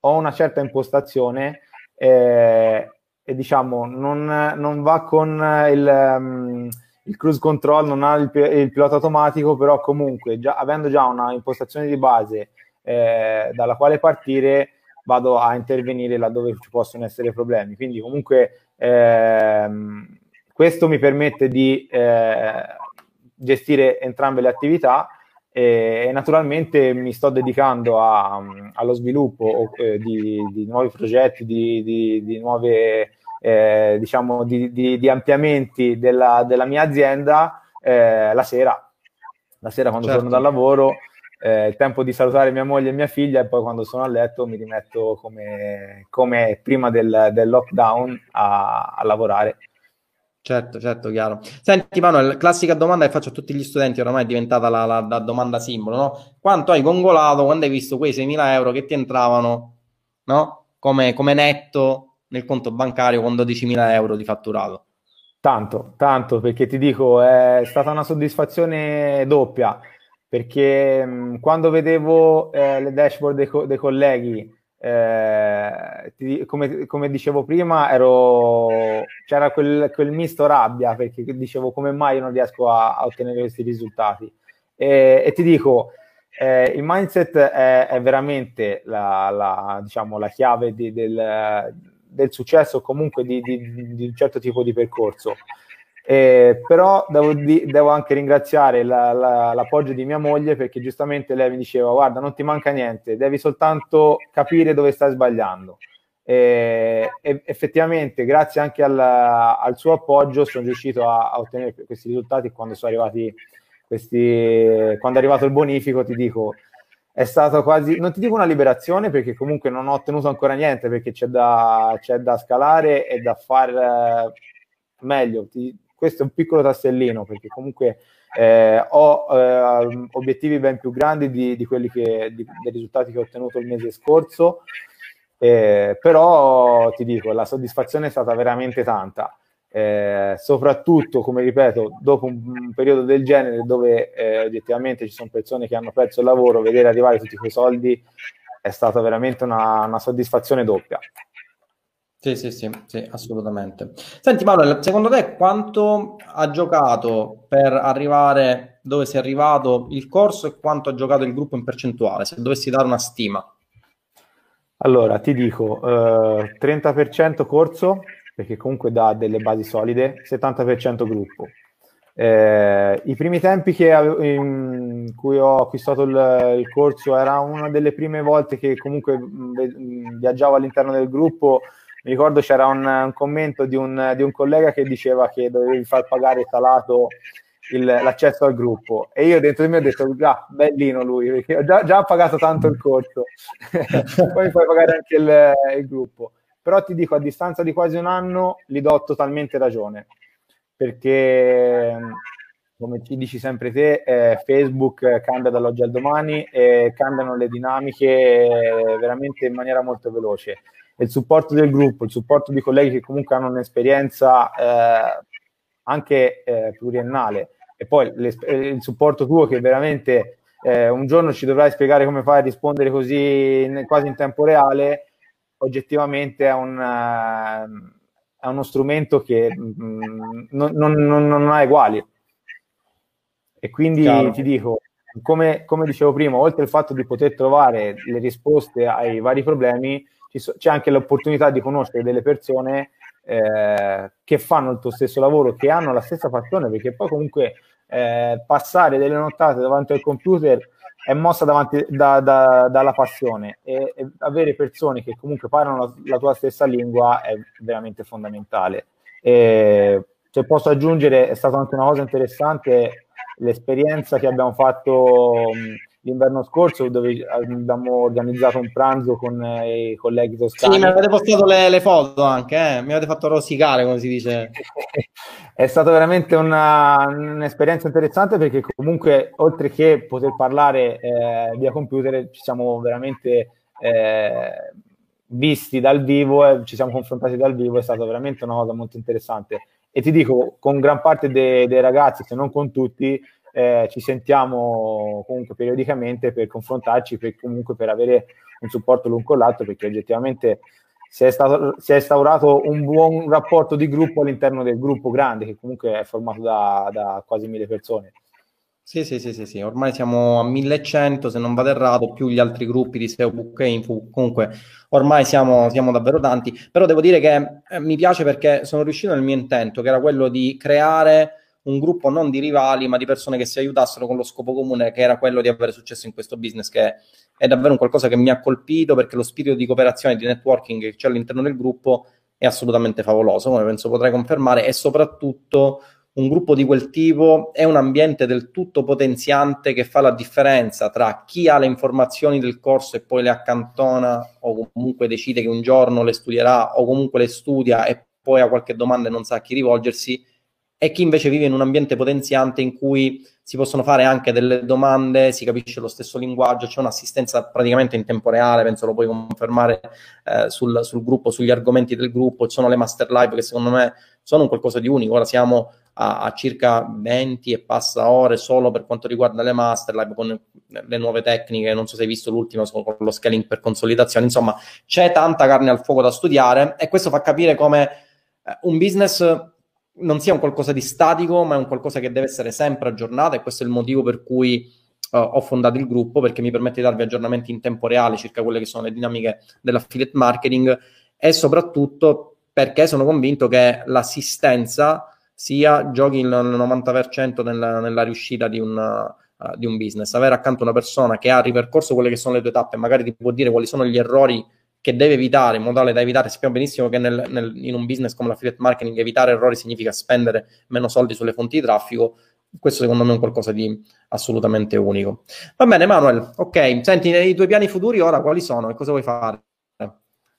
ho una certa impostazione eh, e diciamo non, non va con il... Um, il cruise control, non ha il, il pilota automatico, però comunque già, avendo già una impostazione di base eh, dalla quale partire, vado a intervenire laddove ci possono essere problemi. Quindi comunque ehm, questo mi permette di eh, gestire entrambe le attività e, e naturalmente mi sto dedicando a, allo sviluppo eh, di, di nuovi progetti, di, di, di nuove... Eh, diciamo di, di, di ampliamenti della, della mia azienda eh, la sera la sera quando certo. torno dal lavoro, eh, il tempo di salutare mia moglie e mia figlia, e poi quando sono a letto mi rimetto come, come prima del, del lockdown a, a lavorare. Certo, certo, chiaro. Senti Manuel, classica domanda che faccio a tutti gli studenti, oramai è diventata la, la, la domanda simbolo, no? Quanto hai gongolato quando hai visto quei seimila euro che ti entravano, no? Come, come netto nel conto bancario con dodicimila euro di fatturato? Tanto, tanto, perché ti dico, è stata una soddisfazione doppia, perché mh, quando vedevo eh, le dashboard dei, co- dei colleghi, eh, ti, come, come dicevo prima, ero, c'era quel, quel misto rabbia, perché dicevo come mai io non riesco a, a ottenere questi risultati. E, e ti dico... Eh, il mindset è, è veramente la, la, diciamo, la chiave di, del... del successo, comunque di, di, di un certo tipo di percorso, eh, però devo, di, devo anche ringraziare la, la, l'appoggio di mia moglie, perché giustamente lei mi diceva guarda non ti manca niente, devi soltanto capire dove stai sbagliando, eh, e effettivamente grazie anche al, al suo appoggio sono riuscito a, a ottenere questi risultati. Quando sono arrivati questi, quando è arrivato il bonifico, ti dico è stata quasi, non ti dico una liberazione, perché comunque non ho ottenuto ancora niente, perché c'è da, c'è da scalare e da far meglio. Ti, questo è un piccolo tasellino, perché comunque eh, ho eh, obiettivi ben più grandi di, di quelli che, di, dei risultati che ho ottenuto il mese scorso, eh, però ti dico la soddisfazione è stata veramente tanta, eh, soprattutto, come ripeto, dopo un, un periodo del genere dove eh, oggettivamente ci sono persone che hanno perso il lavoro, vedere arrivare tutti quei soldi è stata veramente una, una soddisfazione doppia. Sì, sì, sì, sì, assolutamente. Senti Manuel, secondo te quanto ha giocato per arrivare dove sei arrivato il corso e quanto ha giocato il gruppo in percentuale, se dovessi dare una stima? Allora, ti dico eh, trenta per cento corso, perché comunque dà delle basi solide, settanta per cento gruppo. Eh, I primi tempi che avevo, in cui ho acquistato il, il corso, era una delle prime volte che comunque viaggiavo all'interno del gruppo. Mi ricordo c'era un, un commento di un, di un collega che diceva che dovevi far pagare talato il, l'accesso al gruppo, e io dentro di me ho detto già, ah, bellino lui, perché ho già, già pagato tanto il corso poi mi fai pagare anche il, il gruppo. Però ti dico, a distanza di quasi un anno gli do totalmente ragione, perché come ci dici sempre te, eh, Facebook cambia dall'oggi al domani e cambiano le dinamiche veramente in maniera molto veloce. Il supporto del gruppo, il supporto di colleghi che comunque hanno un'esperienza eh, anche eh, pluriennale, e poi il supporto tuo che veramente eh, un giorno ci dovrai spiegare come fai a rispondere così in, quasi in tempo reale, oggettivamente è, un, eh, è uno strumento che mh, non, non, non, non ha uguali. E quindi Chiaro. Ti dico, come, come dicevo prima, oltre al fatto di poter trovare le risposte ai vari problemi, c'è anche l'opportunità di conoscere delle persone eh, che fanno il tuo stesso lavoro, che hanno la stessa passione, perché poi comunque eh, passare delle nottate davanti al computer è mossa davanti, da, da, dalla passione, e, e avere persone che comunque parlano la, la tua stessa lingua è veramente fondamentale. E, se posso aggiungere, è stata anche una cosa interessante l'esperienza che abbiamo fatto mh, l'inverno scorso, dove abbiamo organizzato un pranzo con i colleghi toscani. Sì, mi avete postato le, le foto anche, eh? Mi avete fatto rosicare, come si dice. È stata veramente una, un'esperienza interessante, perché comunque, oltre che poter parlare eh, via computer, ci siamo veramente eh, visti dal vivo, eh, ci siamo confrontati dal vivo. È stata veramente una cosa molto interessante. E ti dico, con gran parte de, dei ragazzi, se non con tutti, Eh, ci sentiamo comunque periodicamente per confrontarci, per comunque per avere un supporto l'un con l'altro, perché oggettivamente si è, stato, si è instaurato un buon rapporto di gruppo all'interno del gruppo grande, che comunque è formato da, da quasi mille persone. Sì, sì, sì, sì, sì, ormai siamo a millecento, se non vado errato, più gli altri gruppi di S E O, Book e Info, comunque ormai siamo, siamo davvero tanti. Però devo dire che eh, mi piace, perché sono riuscito nel mio intento, che era quello di creare un gruppo non di rivali, ma di persone che si aiutassero con lo scopo comune, che era quello di avere successo in questo business, che è davvero un qualcosa che mi ha colpito, perché lo spirito di cooperazione e di networking che c'è all'interno del gruppo è assolutamente favoloso, come penso potrei confermare, e soprattutto un gruppo di quel tipo è un ambiente del tutto potenziante, che fa la differenza tra chi ha le informazioni del corso e poi le accantona, o comunque decide che un giorno le studierà, o comunque le studia e poi ha qualche domanda e non sa a chi rivolgersi, e chi invece vive in un ambiente potenziante in cui si possono fare anche delle domande, si capisce lo stesso linguaggio, c'è un'assistenza praticamente in tempo reale, penso lo puoi confermare eh, sul, sul gruppo, sugli argomenti del gruppo. Ci sono le master live che secondo me sono un qualcosa di unico. Ora siamo a, a circa venti e passa ore solo per quanto riguarda le master live, con le nuove tecniche, non so se hai visto l'ultima, con lo scaling per consolidazione. Insomma, c'è tanta carne al fuoco da studiare, e questo fa capire come eh, un business non sia un qualcosa di statico, ma è un qualcosa che deve essere sempre aggiornato, e questo è il motivo per cui uh, ho fondato il gruppo, perché mi permette di darvi aggiornamenti in tempo reale circa quelle che sono le dinamiche dell'affiliate marketing, e soprattutto perché sono convinto che l'assistenza sia giochi il novanta per cento nella, nella riuscita di un, uh, di un business. Avere accanto una persona che ha ripercorso quelle che sono le tue tappe, magari ti può dire quali sono gli errori che deve evitare, in modo tale da evitare. Sappiamo benissimo che nel, nel, in un business come l'affiliate marketing evitare errori significa spendere meno soldi sulle fonti di traffico. Questo secondo me è un qualcosa di assolutamente unico. Va bene, Manuel, ok. Senti, nei tuoi piani futuri ora quali sono e cosa vuoi fare?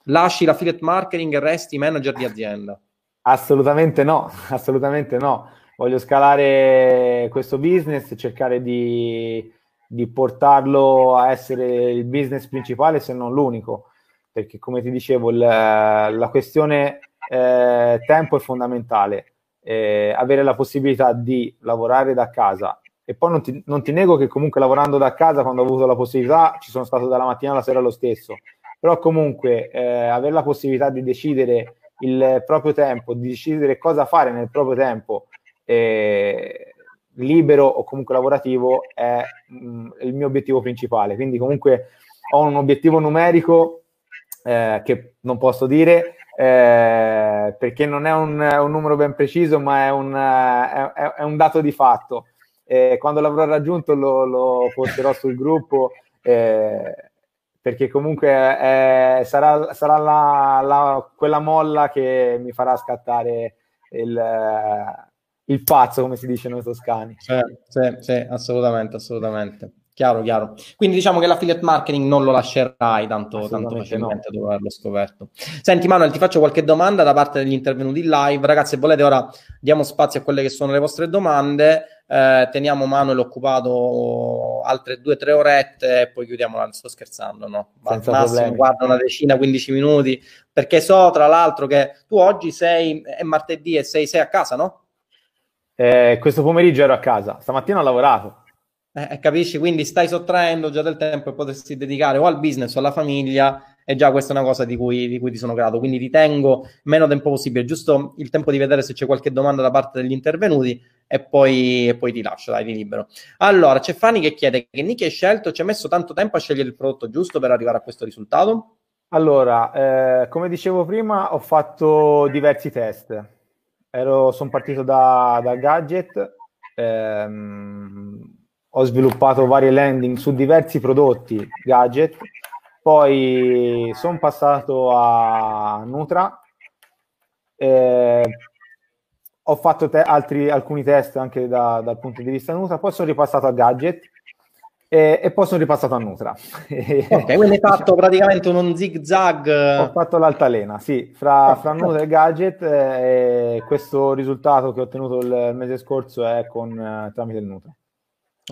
Lasci l'affiliate marketing e resti manager di azienda? Assolutamente no, assolutamente no. Voglio scalare questo business, cercare di, di portarlo a essere il business principale, se non l'unico, perché come ti dicevo il, la questione eh, tempo è fondamentale. Eh, avere la possibilità di lavorare da casa, e poi non ti, non ti nego che comunque lavorando da casa, quando ho avuto la possibilità, ci sono stato dalla mattina alla sera lo stesso, però comunque eh, avere la possibilità di decidere il proprio tempo, di decidere cosa fare nel proprio tempo eh, libero o comunque lavorativo è mh, il mio obiettivo principale. Quindi comunque ho un obiettivo numerico Eh, che non posso dire, eh, perché non è un, un numero ben preciso, ma è un, è, è un dato di fatto. Eh, quando l'avrò raggiunto lo, lo posterò sul gruppo, eh, perché comunque eh, sarà, sarà la, la, quella molla che mi farà scattare il, il pazzo, come si dice noi toscani. Eh, sì, sì, assolutamente, assolutamente. Chiaro, chiaro. Quindi diciamo che l'affiliate marketing non lo lascerai tanto, tanto facilmente no. dopo averlo scoperto. Senti Manuel, ti faccio qualche domanda da parte degli intervenuti in live. Ragazzi, se volete ora diamo spazio a quelle che sono le vostre domande, eh, teniamo Manuel occupato altre due o tre orette e poi chiudiamo la... Sto scherzando, no? Senza massimo, problemi. Guarda, una decina, quindici minuti, perché so tra l'altro che tu oggi sei, è martedì e sei, sei a casa, no? Eh, questo pomeriggio ero a casa, stamattina ho lavorato. Eh, capisci? Quindi stai sottraendo già del tempo e potresti dedicare o al business o alla famiglia, e già questa è una cosa di cui, di cui ti sono grato, quindi ti tengo meno tempo possibile, giusto il tempo di vedere se c'è qualche domanda da parte degli intervenuti e poi, e poi ti lascio, dai, ti libero. Allora c'è Fanny che chiede: che niche hai scelto? Ci hai messo tanto tempo a scegliere il prodotto giusto per arrivare a questo risultato? Allora, eh, come dicevo prima, ho fatto diversi test. Ero, sono partito da, da gadget, ehm, ho sviluppato varie landing su diversi prodotti gadget, poi sono passato a Nutra, eh, ho fatto te- altri, alcuni test anche da, dal punto di vista Nutra, poi sono ripassato a gadget e, e poi sono ripassato a Nutra. Ok, quindi hai fatto praticamente un zig zag. Ho fatto l'altalena, sì, fra, fra Nutra e gadget, eh, questo risultato che ho ottenuto il mese scorso è con, eh, tramite il Nutra.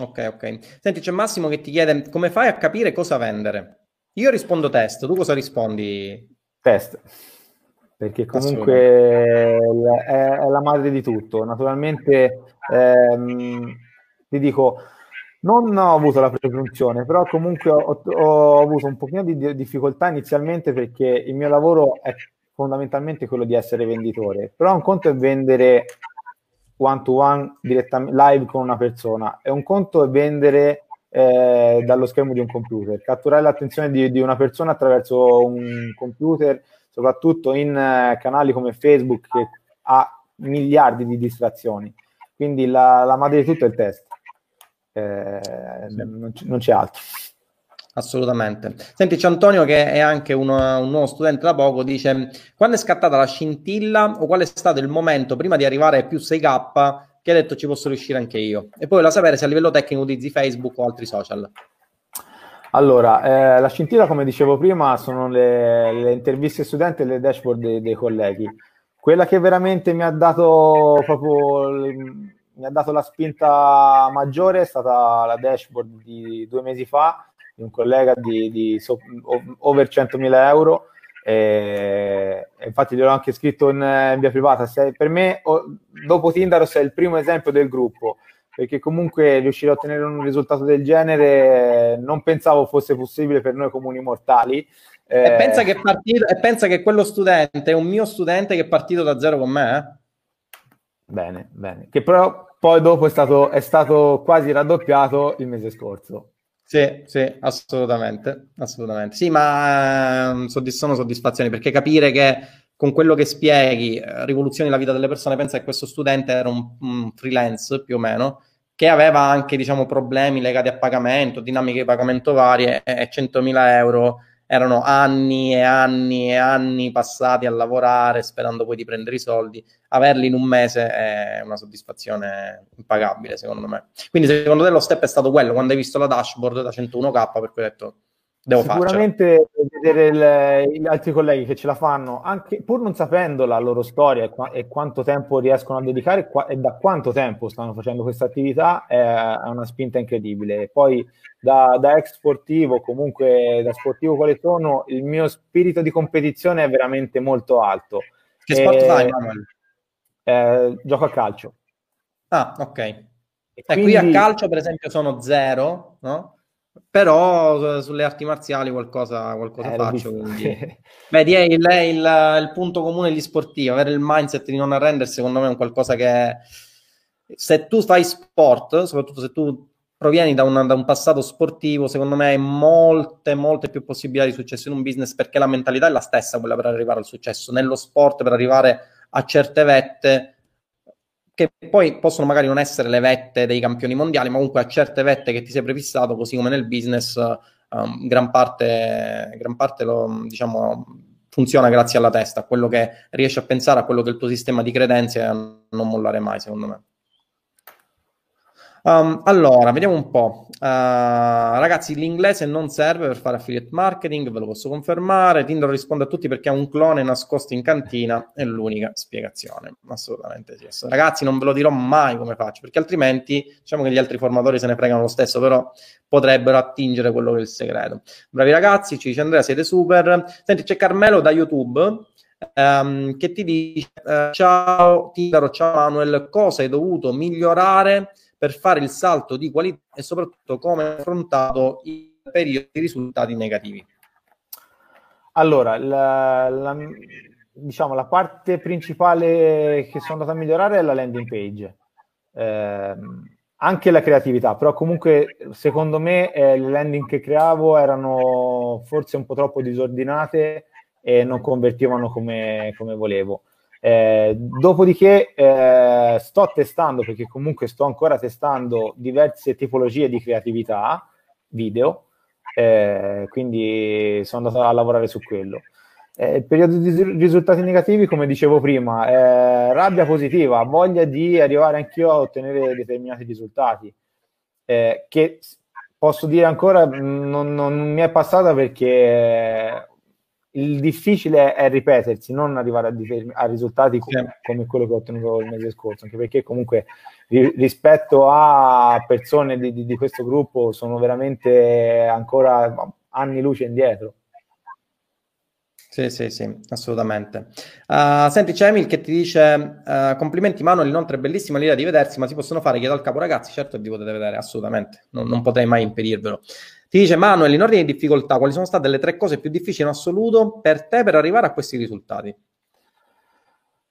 Ok, ok. Senti, c'è Massimo che ti chiede: come fai a capire cosa vendere? Io rispondo test, tu cosa rispondi? Test, perché comunque è la madre di tutto. Naturalmente, ehm, ti dico, non ho avuto la presunzione, però comunque ho, ho avuto un pochino di difficoltà inizialmente, perché il mio lavoro è fondamentalmente quello di essere venditore, però un conto è vendere one to one direttamente live con una persona, e un conto è vendere eh, dallo schermo di un computer, catturare l'attenzione di, di una persona attraverso un computer, soprattutto in eh, canali come Facebook, che ha miliardi di distrazioni. Quindi la, la madre di tutto è il test, eh, sì. non, c- non c'è altro. Assolutamente. Senti, c'è Antonio che è anche uno, un nuovo studente da poco, dice: quando è scattata la scintilla o qual è stato il momento prima di arrivare ai più sei K che hai detto ci posso riuscire anche io? E poi voglio sapere se a livello tecnico utilizzi Facebook o altri social. Allora, eh, la scintilla, come dicevo prima, sono le, le interviste studenti e le dashboard dei, dei colleghi. Quella che veramente mi ha dato proprio... mi ha dato la spinta maggiore è stata la dashboard di due mesi fa, un collega di, di so, over centomila euro, e infatti gliel'ho anche scritto in, in via privata: sei, per me o, dopo Tindaro sei il primo esempio del gruppo, perché comunque riuscire a ottenere un risultato del genere non pensavo fosse possibile per noi comuni mortali. E, eh, pensa, che partito, e pensa che quello studente è un mio studente che è partito da zero con me, eh? Bene, bene, che però poi dopo è stato, è stato quasi raddoppiato il mese scorso. Sì, sì, assolutamente, assolutamente. Sì, ma soddisf- sono soddisfazioni, perché capire che con quello che spieghi rivoluzioni la vita delle persone. Pensa che questo studente era un, un freelance, più o meno, che aveva anche, diciamo, problemi legati a pagamento, dinamiche di pagamento varie, e centomila euro erano anni e anni e anni passati a lavorare sperando poi di prendere i soldi. Averli in un mese è una soddisfazione impagabile, secondo me. Quindi secondo te lo step è stato quello, quando hai visto la dashboard da centouno K, per cui hai detto devo farcela. Sicuramente vedere le, gli altri colleghi che ce la fanno, anche pur non sapendo la loro storia e, qua, e quanto tempo riescono a dedicare qua, e da quanto tempo stanno facendo questa attività, è, è una spinta incredibile. Poi da, da ex sportivo, comunque da sportivo quale sono, il mio spirito di competizione è veramente molto alto. Che sport e, fai, Manuel? Eh, gioco a calcio. Ah, ok. E eh, quindi... qui a calcio per esempio sono zero, no? Però sulle arti marziali qualcosa, qualcosa eh, faccio, quindi. Vedi, è il, è il, il punto comune degli sportivi, avere il mindset di non arrendersi. Secondo me è un qualcosa che, se tu fai sport, soprattutto se tu provieni da un, da un passato sportivo, secondo me hai molte, molte più possibilità di successo in un business, perché la mentalità è la stessa, quella per arrivare al successo. Nello sport, per arrivare a certe vette, che poi possono magari non essere le vette dei campioni mondiali, ma comunque a certe vette che ti sei prefissato, così come nel business, um, gran parte, gran parte lo, diciamo, funziona grazie alla testa, a quello che riesci a pensare, a quello che è il tuo sistema di credenze, a non mollare mai, secondo me. Um, allora, vediamo un po'. Uh, ragazzi, l'inglese non serve per fare affiliate marketing, ve lo posso confermare. Tindaro risponde a tutti perché ha un clone nascosto in cantina, è l'unica spiegazione. Assolutamente sì. Ragazzi, non ve lo dirò mai come faccio, perché altrimenti diciamo che gli altri formatori se ne fregano lo stesso, però potrebbero attingere quello che è il segreto. Bravi ragazzi, ci dice Andrea, siete super. Senti, c'è Carmelo da YouTube um, che ti dice uh, ciao Tindaro, ciao Manuel, cosa hai dovuto migliorare per fare il salto di qualità e soprattutto come hai affrontato i periodi di risultati negativi? Allora, la, la, diciamo, la parte principale che sono andato a migliorare è la landing page, eh, anche la creatività, però comunque secondo me eh, le landing che creavo erano forse un po' troppo disordinate e non convertivano come, come volevo. Eh, dopodiché eh, sto testando, perché comunque sto ancora testando diverse tipologie di creatività video, eh, quindi sono andato a lavorare su quello. Eh, periodo di risultati negativi, come dicevo prima, eh, rabbia positiva, voglia di arrivare anch'io a ottenere determinati risultati, eh, che posso dire ancora non, non mi è passata, perché il difficile è ripetersi, non arrivare a, a risultati come, come quello che ho ottenuto il mese scorso, anche perché comunque ri, rispetto a persone di, di, di questo gruppo sono veramente ancora anni luce indietro. Sì, sì, sì, assolutamente. Uh, senti, c'è Emil che ti dice uh, complimenti Manuel, inoltre è bellissima l'idea di vedersi, ma si possono fare, chiedo al capo ragazzi, certo vi potete vedere, assolutamente, non, non potrei mai impedirvelo. Ti dice Manuel, in ordine di difficoltà, quali sono state le tre cose più difficili in assoluto per te per arrivare a questi risultati?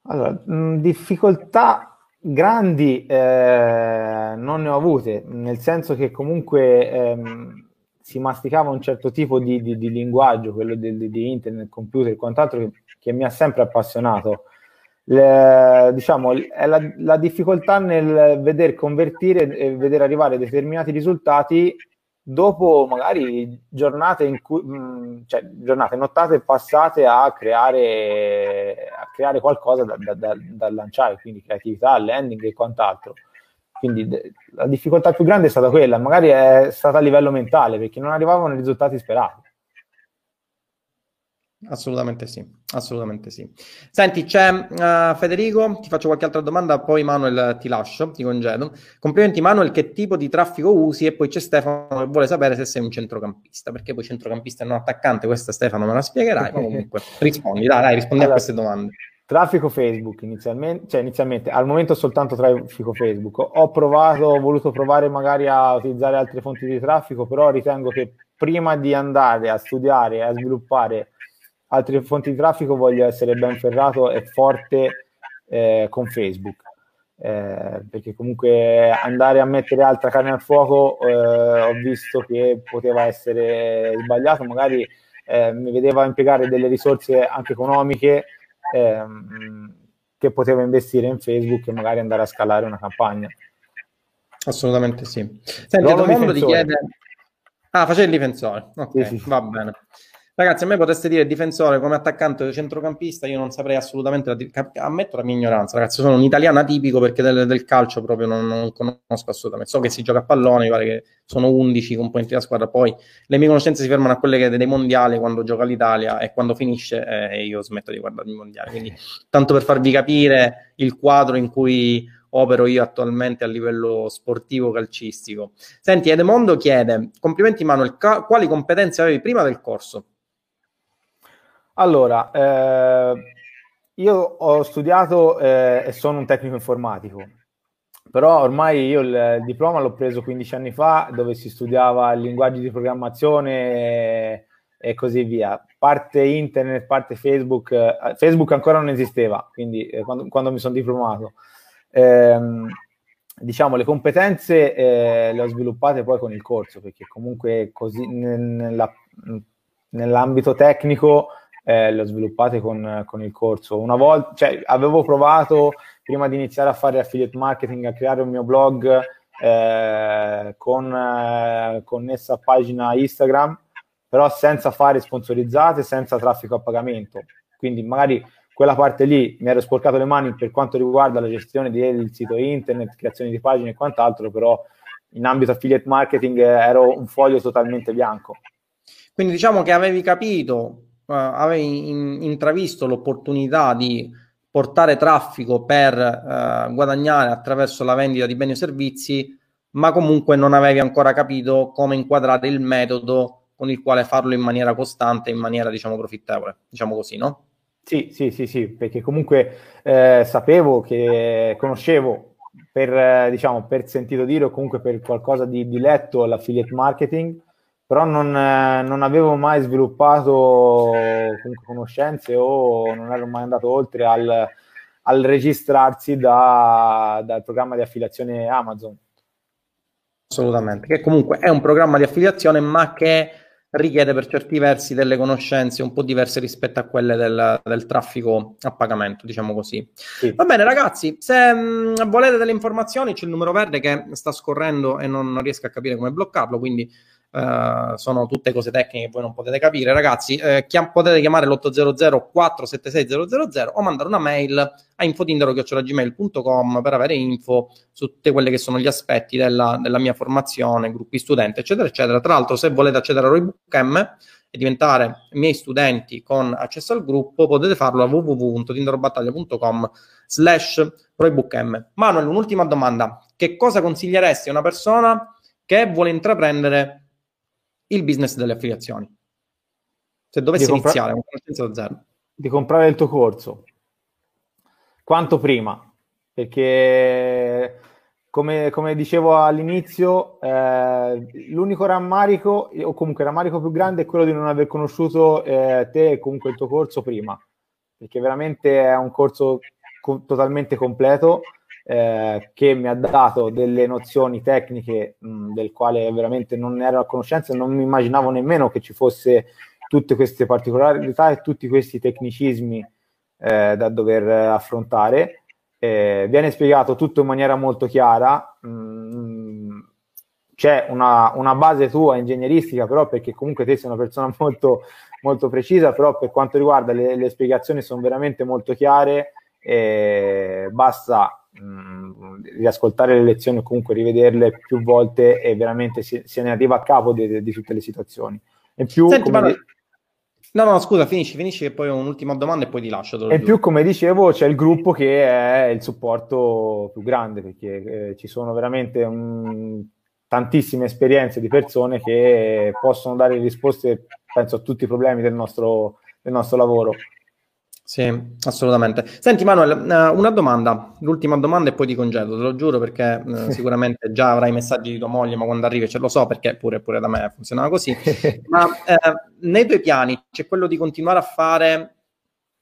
Allora, mh, difficoltà grandi eh, non ne ho avute, nel senso che comunque ehm, si masticava un certo tipo di, di, di linguaggio, quello di, di, di internet, computer e quant'altro, che, che mi ha sempre appassionato. Le, diciamo, è la, la difficoltà nel veder convertire e vedere arrivare determinati risultati dopo magari giornate in cui, cioè giornate, nottate passate a creare, a creare qualcosa da, da, da, da lanciare, quindi creatività, landing e quant'altro. Quindi la difficoltà più grande è stata quella, magari è stata a livello mentale, perché non arrivavano i risultati sperati. Assolutamente sì, assolutamente sì. Senti, c'è uh, Federico, ti faccio qualche altra domanda, poi Manuel ti lascio, ti congedo. Complimenti Manuel, che tipo di traffico usi? E poi c'è Stefano che vuole sapere se sei un centrocampista, perché poi centrocampista e non attaccante, questa Stefano me la spiegherai, ma comunque rispondi, dai, dai rispondi allora, a queste domande. Traffico Facebook, inizialmente, cioè inizialmente, al momento soltanto traffico Facebook. Ho provato, ho voluto provare magari a utilizzare altre fonti di traffico, però ritengo che prima di andare a studiare e a sviluppare altre fonti di traffico voglio essere ben ferrato e forte eh, con Facebook, eh, perché comunque andare a mettere altra carne al fuoco eh, ho visto che poteva essere sbagliato, magari eh, mi vedeva impiegare delle risorse anche economiche eh, che potevo investire in Facebook e magari andare a scalare una campagna. Assolutamente sì. Senti, il mondo ti chiede... Ah, facevi il difensore, ok, sì, sì. Va bene. Ragazzi, a me poteste dire difensore come attaccante o centrocampista, io non saprei assolutamente, la, ammetto la mia ignoranza, ragazzi, sono un italiano atipico perché del, del calcio proprio non, non conosco assolutamente, so che si gioca a pallone, mi pare che sono undici componenti della squadra, poi le mie conoscenze si fermano a quelle che, dei mondiali, quando gioca l'Italia e quando finisce eh, io smetto di guardare i mondiali, quindi tanto per farvi capire il quadro in cui opero io attualmente a livello sportivo calcistico. Senti, Edemondo chiede, complimenti Manuel, ca- quali competenze avevi prima del corso? Allora, eh, io ho studiato eh, e sono un tecnico informatico, però ormai io il diploma l'ho preso quindici anni fa, dove si studiava linguaggi di programmazione e così via. Parte internet, parte Facebook, eh, Facebook ancora non esisteva, quindi eh, quando, quando mi sono diplomato. Eh, diciamo, le competenze eh, le ho sviluppate poi con il corso, perché comunque così nella, nell'ambito tecnico eh, le ho sviluppate con, con il corso. Una volta, cioè, avevo provato prima di iniziare a fare affiliate marketing a creare un mio blog eh, con eh, connessa a pagina Instagram, però senza fare sponsorizzate, senza traffico a pagamento. Quindi magari quella parte lì mi ero sporcato le mani per quanto riguarda la gestione del sito internet, creazione di pagine e quant'altro, però in ambito affiliate marketing ero un foglio totalmente bianco. Quindi diciamo che avevi capito, uh, avevi in, intravisto l'opportunità di portare traffico per uh, guadagnare attraverso la vendita di beni o servizi, ma comunque non avevi ancora capito come inquadrare il metodo con il quale farlo in maniera costante, in maniera, diciamo, profittevole, diciamo così, no? Sì, sì, sì, sì, perché comunque eh, sapevo che conoscevo per, eh, diciamo, per sentito dire o comunque per qualcosa di, di letto l'affiliate marketing, però non, eh, non avevo mai sviluppato comunque conoscenze o non ero mai andato oltre al, al registrarsi da, dal programma di affiliazione Amazon. Assolutamente, che comunque è un programma di affiliazione, ma che richiede per certi versi delle conoscenze un po' diverse rispetto a quelle del, del traffico a pagamento, diciamo così. Sì. Va bene ragazzi, se mh, volete delle informazioni c'è il numero verde che sta scorrendo e non, non riesco a capire come bloccarlo, quindi eh, sono tutte cose tecniche che voi non potete capire. Ragazzi, eh, chiam- potete chiamare l'otto zero zero quattro sette sei zero zero zero o mandare una mail a info tindaro chiocciola gmail punto com per avere info su tutte quelle che sono gli aspetti della, della mia formazione, gruppi studenti, eccetera, eccetera. Tra l'altro, se volete accedere a Roy Buchem e diventare miei studenti con accesso al gruppo, potete farlo a www punto tindarobattaglia punto com slash roybookm. Manuel, un'ultima domanda. Che cosa consiglieresti a una persona che vuole intraprendere il business delle affiliazioni? Se dovessi di compra- iniziare con conoscenza da zero. Di comprare il tuo corso. Quanto prima. Perché, come, come dicevo all'inizio, eh, l'unico rammarico, o comunque il rammarico più grande, è quello di non aver conosciuto eh, te e comunque il tuo corso prima. Perché veramente è un corso co- totalmente completo. Eh, che mi ha dato delle nozioni tecniche mh, del quale veramente non ero a conoscenza e non mi immaginavo nemmeno che ci fosse tutte queste particolarità e tutti questi tecnicismi eh, da dover affrontare. Eh, viene spiegato tutto in maniera molto chiara, mh, c'è una, una base tua ingegneristica, però, perché comunque te sei una persona molto, molto precisa, però per quanto riguarda le, le spiegazioni sono veramente molto chiare, eh, basta riascoltare le lezioni o comunque rivederle più volte e veramente si, se ne arriva a capo di, di tutte le situazioni. In più, senti, come ma... di... no no scusa finisci finisci che poi ho un'ultima domanda e poi ti lascio. E in più, come dicevo, c'è il gruppo che è il supporto più grande, perché eh, ci sono veramente un, tantissime esperienze di persone che possono dare risposte, penso, a tutti i problemi del nostro, del nostro lavoro. Sì, assolutamente. Senti Manuel, una domanda, l'ultima domanda e poi ti congedo, te lo giuro, perché eh, sicuramente già avrai i messaggi di tua moglie, ma quando arrivi ce lo so, perché pure, pure da me funzionava così. Ma eh, nei tuoi piani c'è quello di continuare a fare,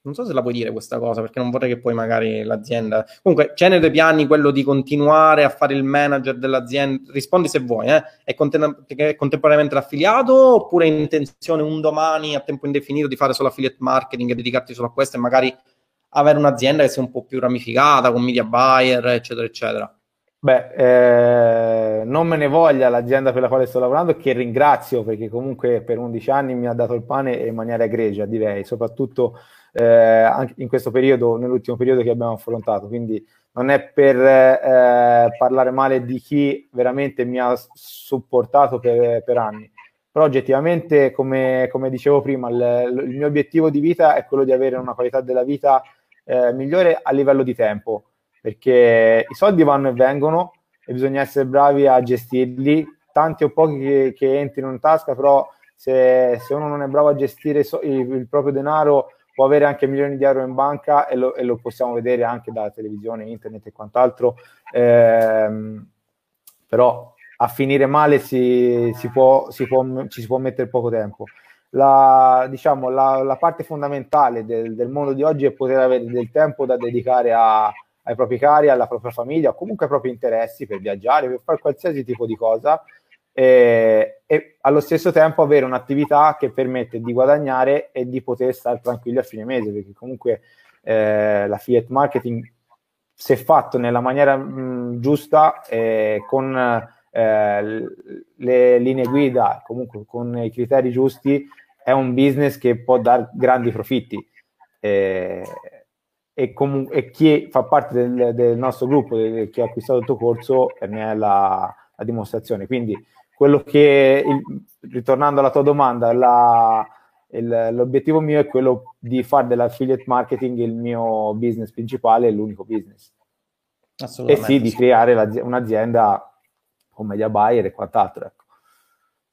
non so se la puoi dire questa cosa, perché non vorrei che poi magari l'azienda, comunque c'è nei tuoi piani quello di continuare a fare il manager dell'azienda? Rispondi se vuoi, eh? È contem- contemporaneamente l'affiliato, oppure è intenzione un domani a tempo indefinito di fare solo affiliate marketing e dedicarti solo a questo e magari avere un'azienda che sia un po' più ramificata con media buyer, eccetera eccetera? Beh, eh, non me ne voglia l'azienda per la quale sto lavorando, che ringrazio, perché comunque per undici anni mi ha dato il pane in maniera egregia, direi, soprattutto Eh, anche in questo periodo, nell'ultimo periodo che abbiamo affrontato, quindi non è per eh, parlare male di chi veramente mi ha supportato per, per anni, però oggettivamente, come, come dicevo prima, il, il mio obiettivo di vita è quello di avere una qualità della vita eh, migliore a livello di tempo, perché i soldi vanno e vengono e bisogna essere bravi a gestirli, tanti o pochi che, che entrino in tasca, però se, se uno non è bravo a gestire so, il, il proprio denaro, può avere anche milioni di euro in banca e lo, e lo possiamo vedere anche da televisione, internet e quant'altro, eh, però a finire male si, si può, si può, ci si può mettere poco tempo. La, diciamo, la, la parte fondamentale del, del mondo di oggi è poter avere del tempo da dedicare a, a ai propri cari, alla propria famiglia, o comunque ai propri interessi, per viaggiare, per fare qualsiasi tipo di cosa, e, e allo stesso tempo avere un'attività che permette di guadagnare e di poter stare tranquilli a fine mese, perché comunque eh, l'affiliate marketing, se fatto nella maniera mh, giusta, eh, con eh, le linee guida, comunque con i criteri giusti, è un business che può dare grandi profitti. Eh, e, comu- e chi fa parte del, del nostro gruppo, del, chi ha acquistato il tuo corso, ne è la, la dimostrazione. Quindi quello che, il, ritornando alla tua domanda, la, il, l'obiettivo mio è quello di fare dell'affiliate marketing il mio business principale e l'unico business. Assolutamente. E sì, di creare un'azienda con media buyer e quant'altro, ecco.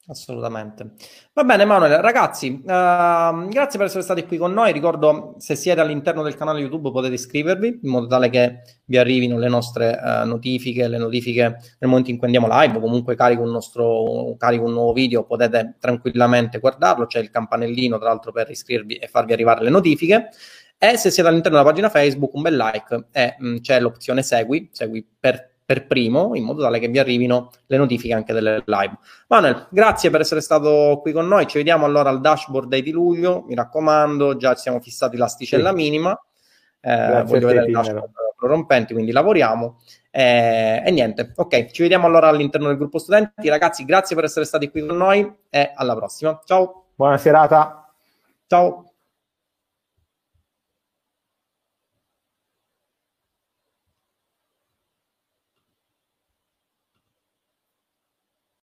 Assolutamente. Va bene, Manuel, ragazzi, uh, grazie per essere stati qui con noi. Ricordo, se siete all'interno del canale YouTube potete iscrivervi in modo tale che vi arrivino le nostre uh, notifiche, le notifiche nel momento in cui andiamo live, o comunque carico un nostro carico un nuovo video, potete tranquillamente guardarlo, c'è il campanellino tra l'altro per iscrivervi e farvi arrivare le notifiche. E se siete all'interno della pagina Facebook, un bel like, e mh, c'è l'opzione segui, segui per per primo, in modo tale che vi arrivino le notifiche anche delle live. Manuel, grazie per essere stato qui con noi, ci vediamo allora al Dashboard Day di luglio, mi raccomando, già siamo fissati l'asticella sì. minima, eh, voglio vedere il Dashboard prorompente, quindi lavoriamo, eh, e niente, ok, ci vediamo allora all'interno del gruppo studenti. Ragazzi, grazie per essere stati qui con noi e alla prossima, ciao! Buona serata! Ciao!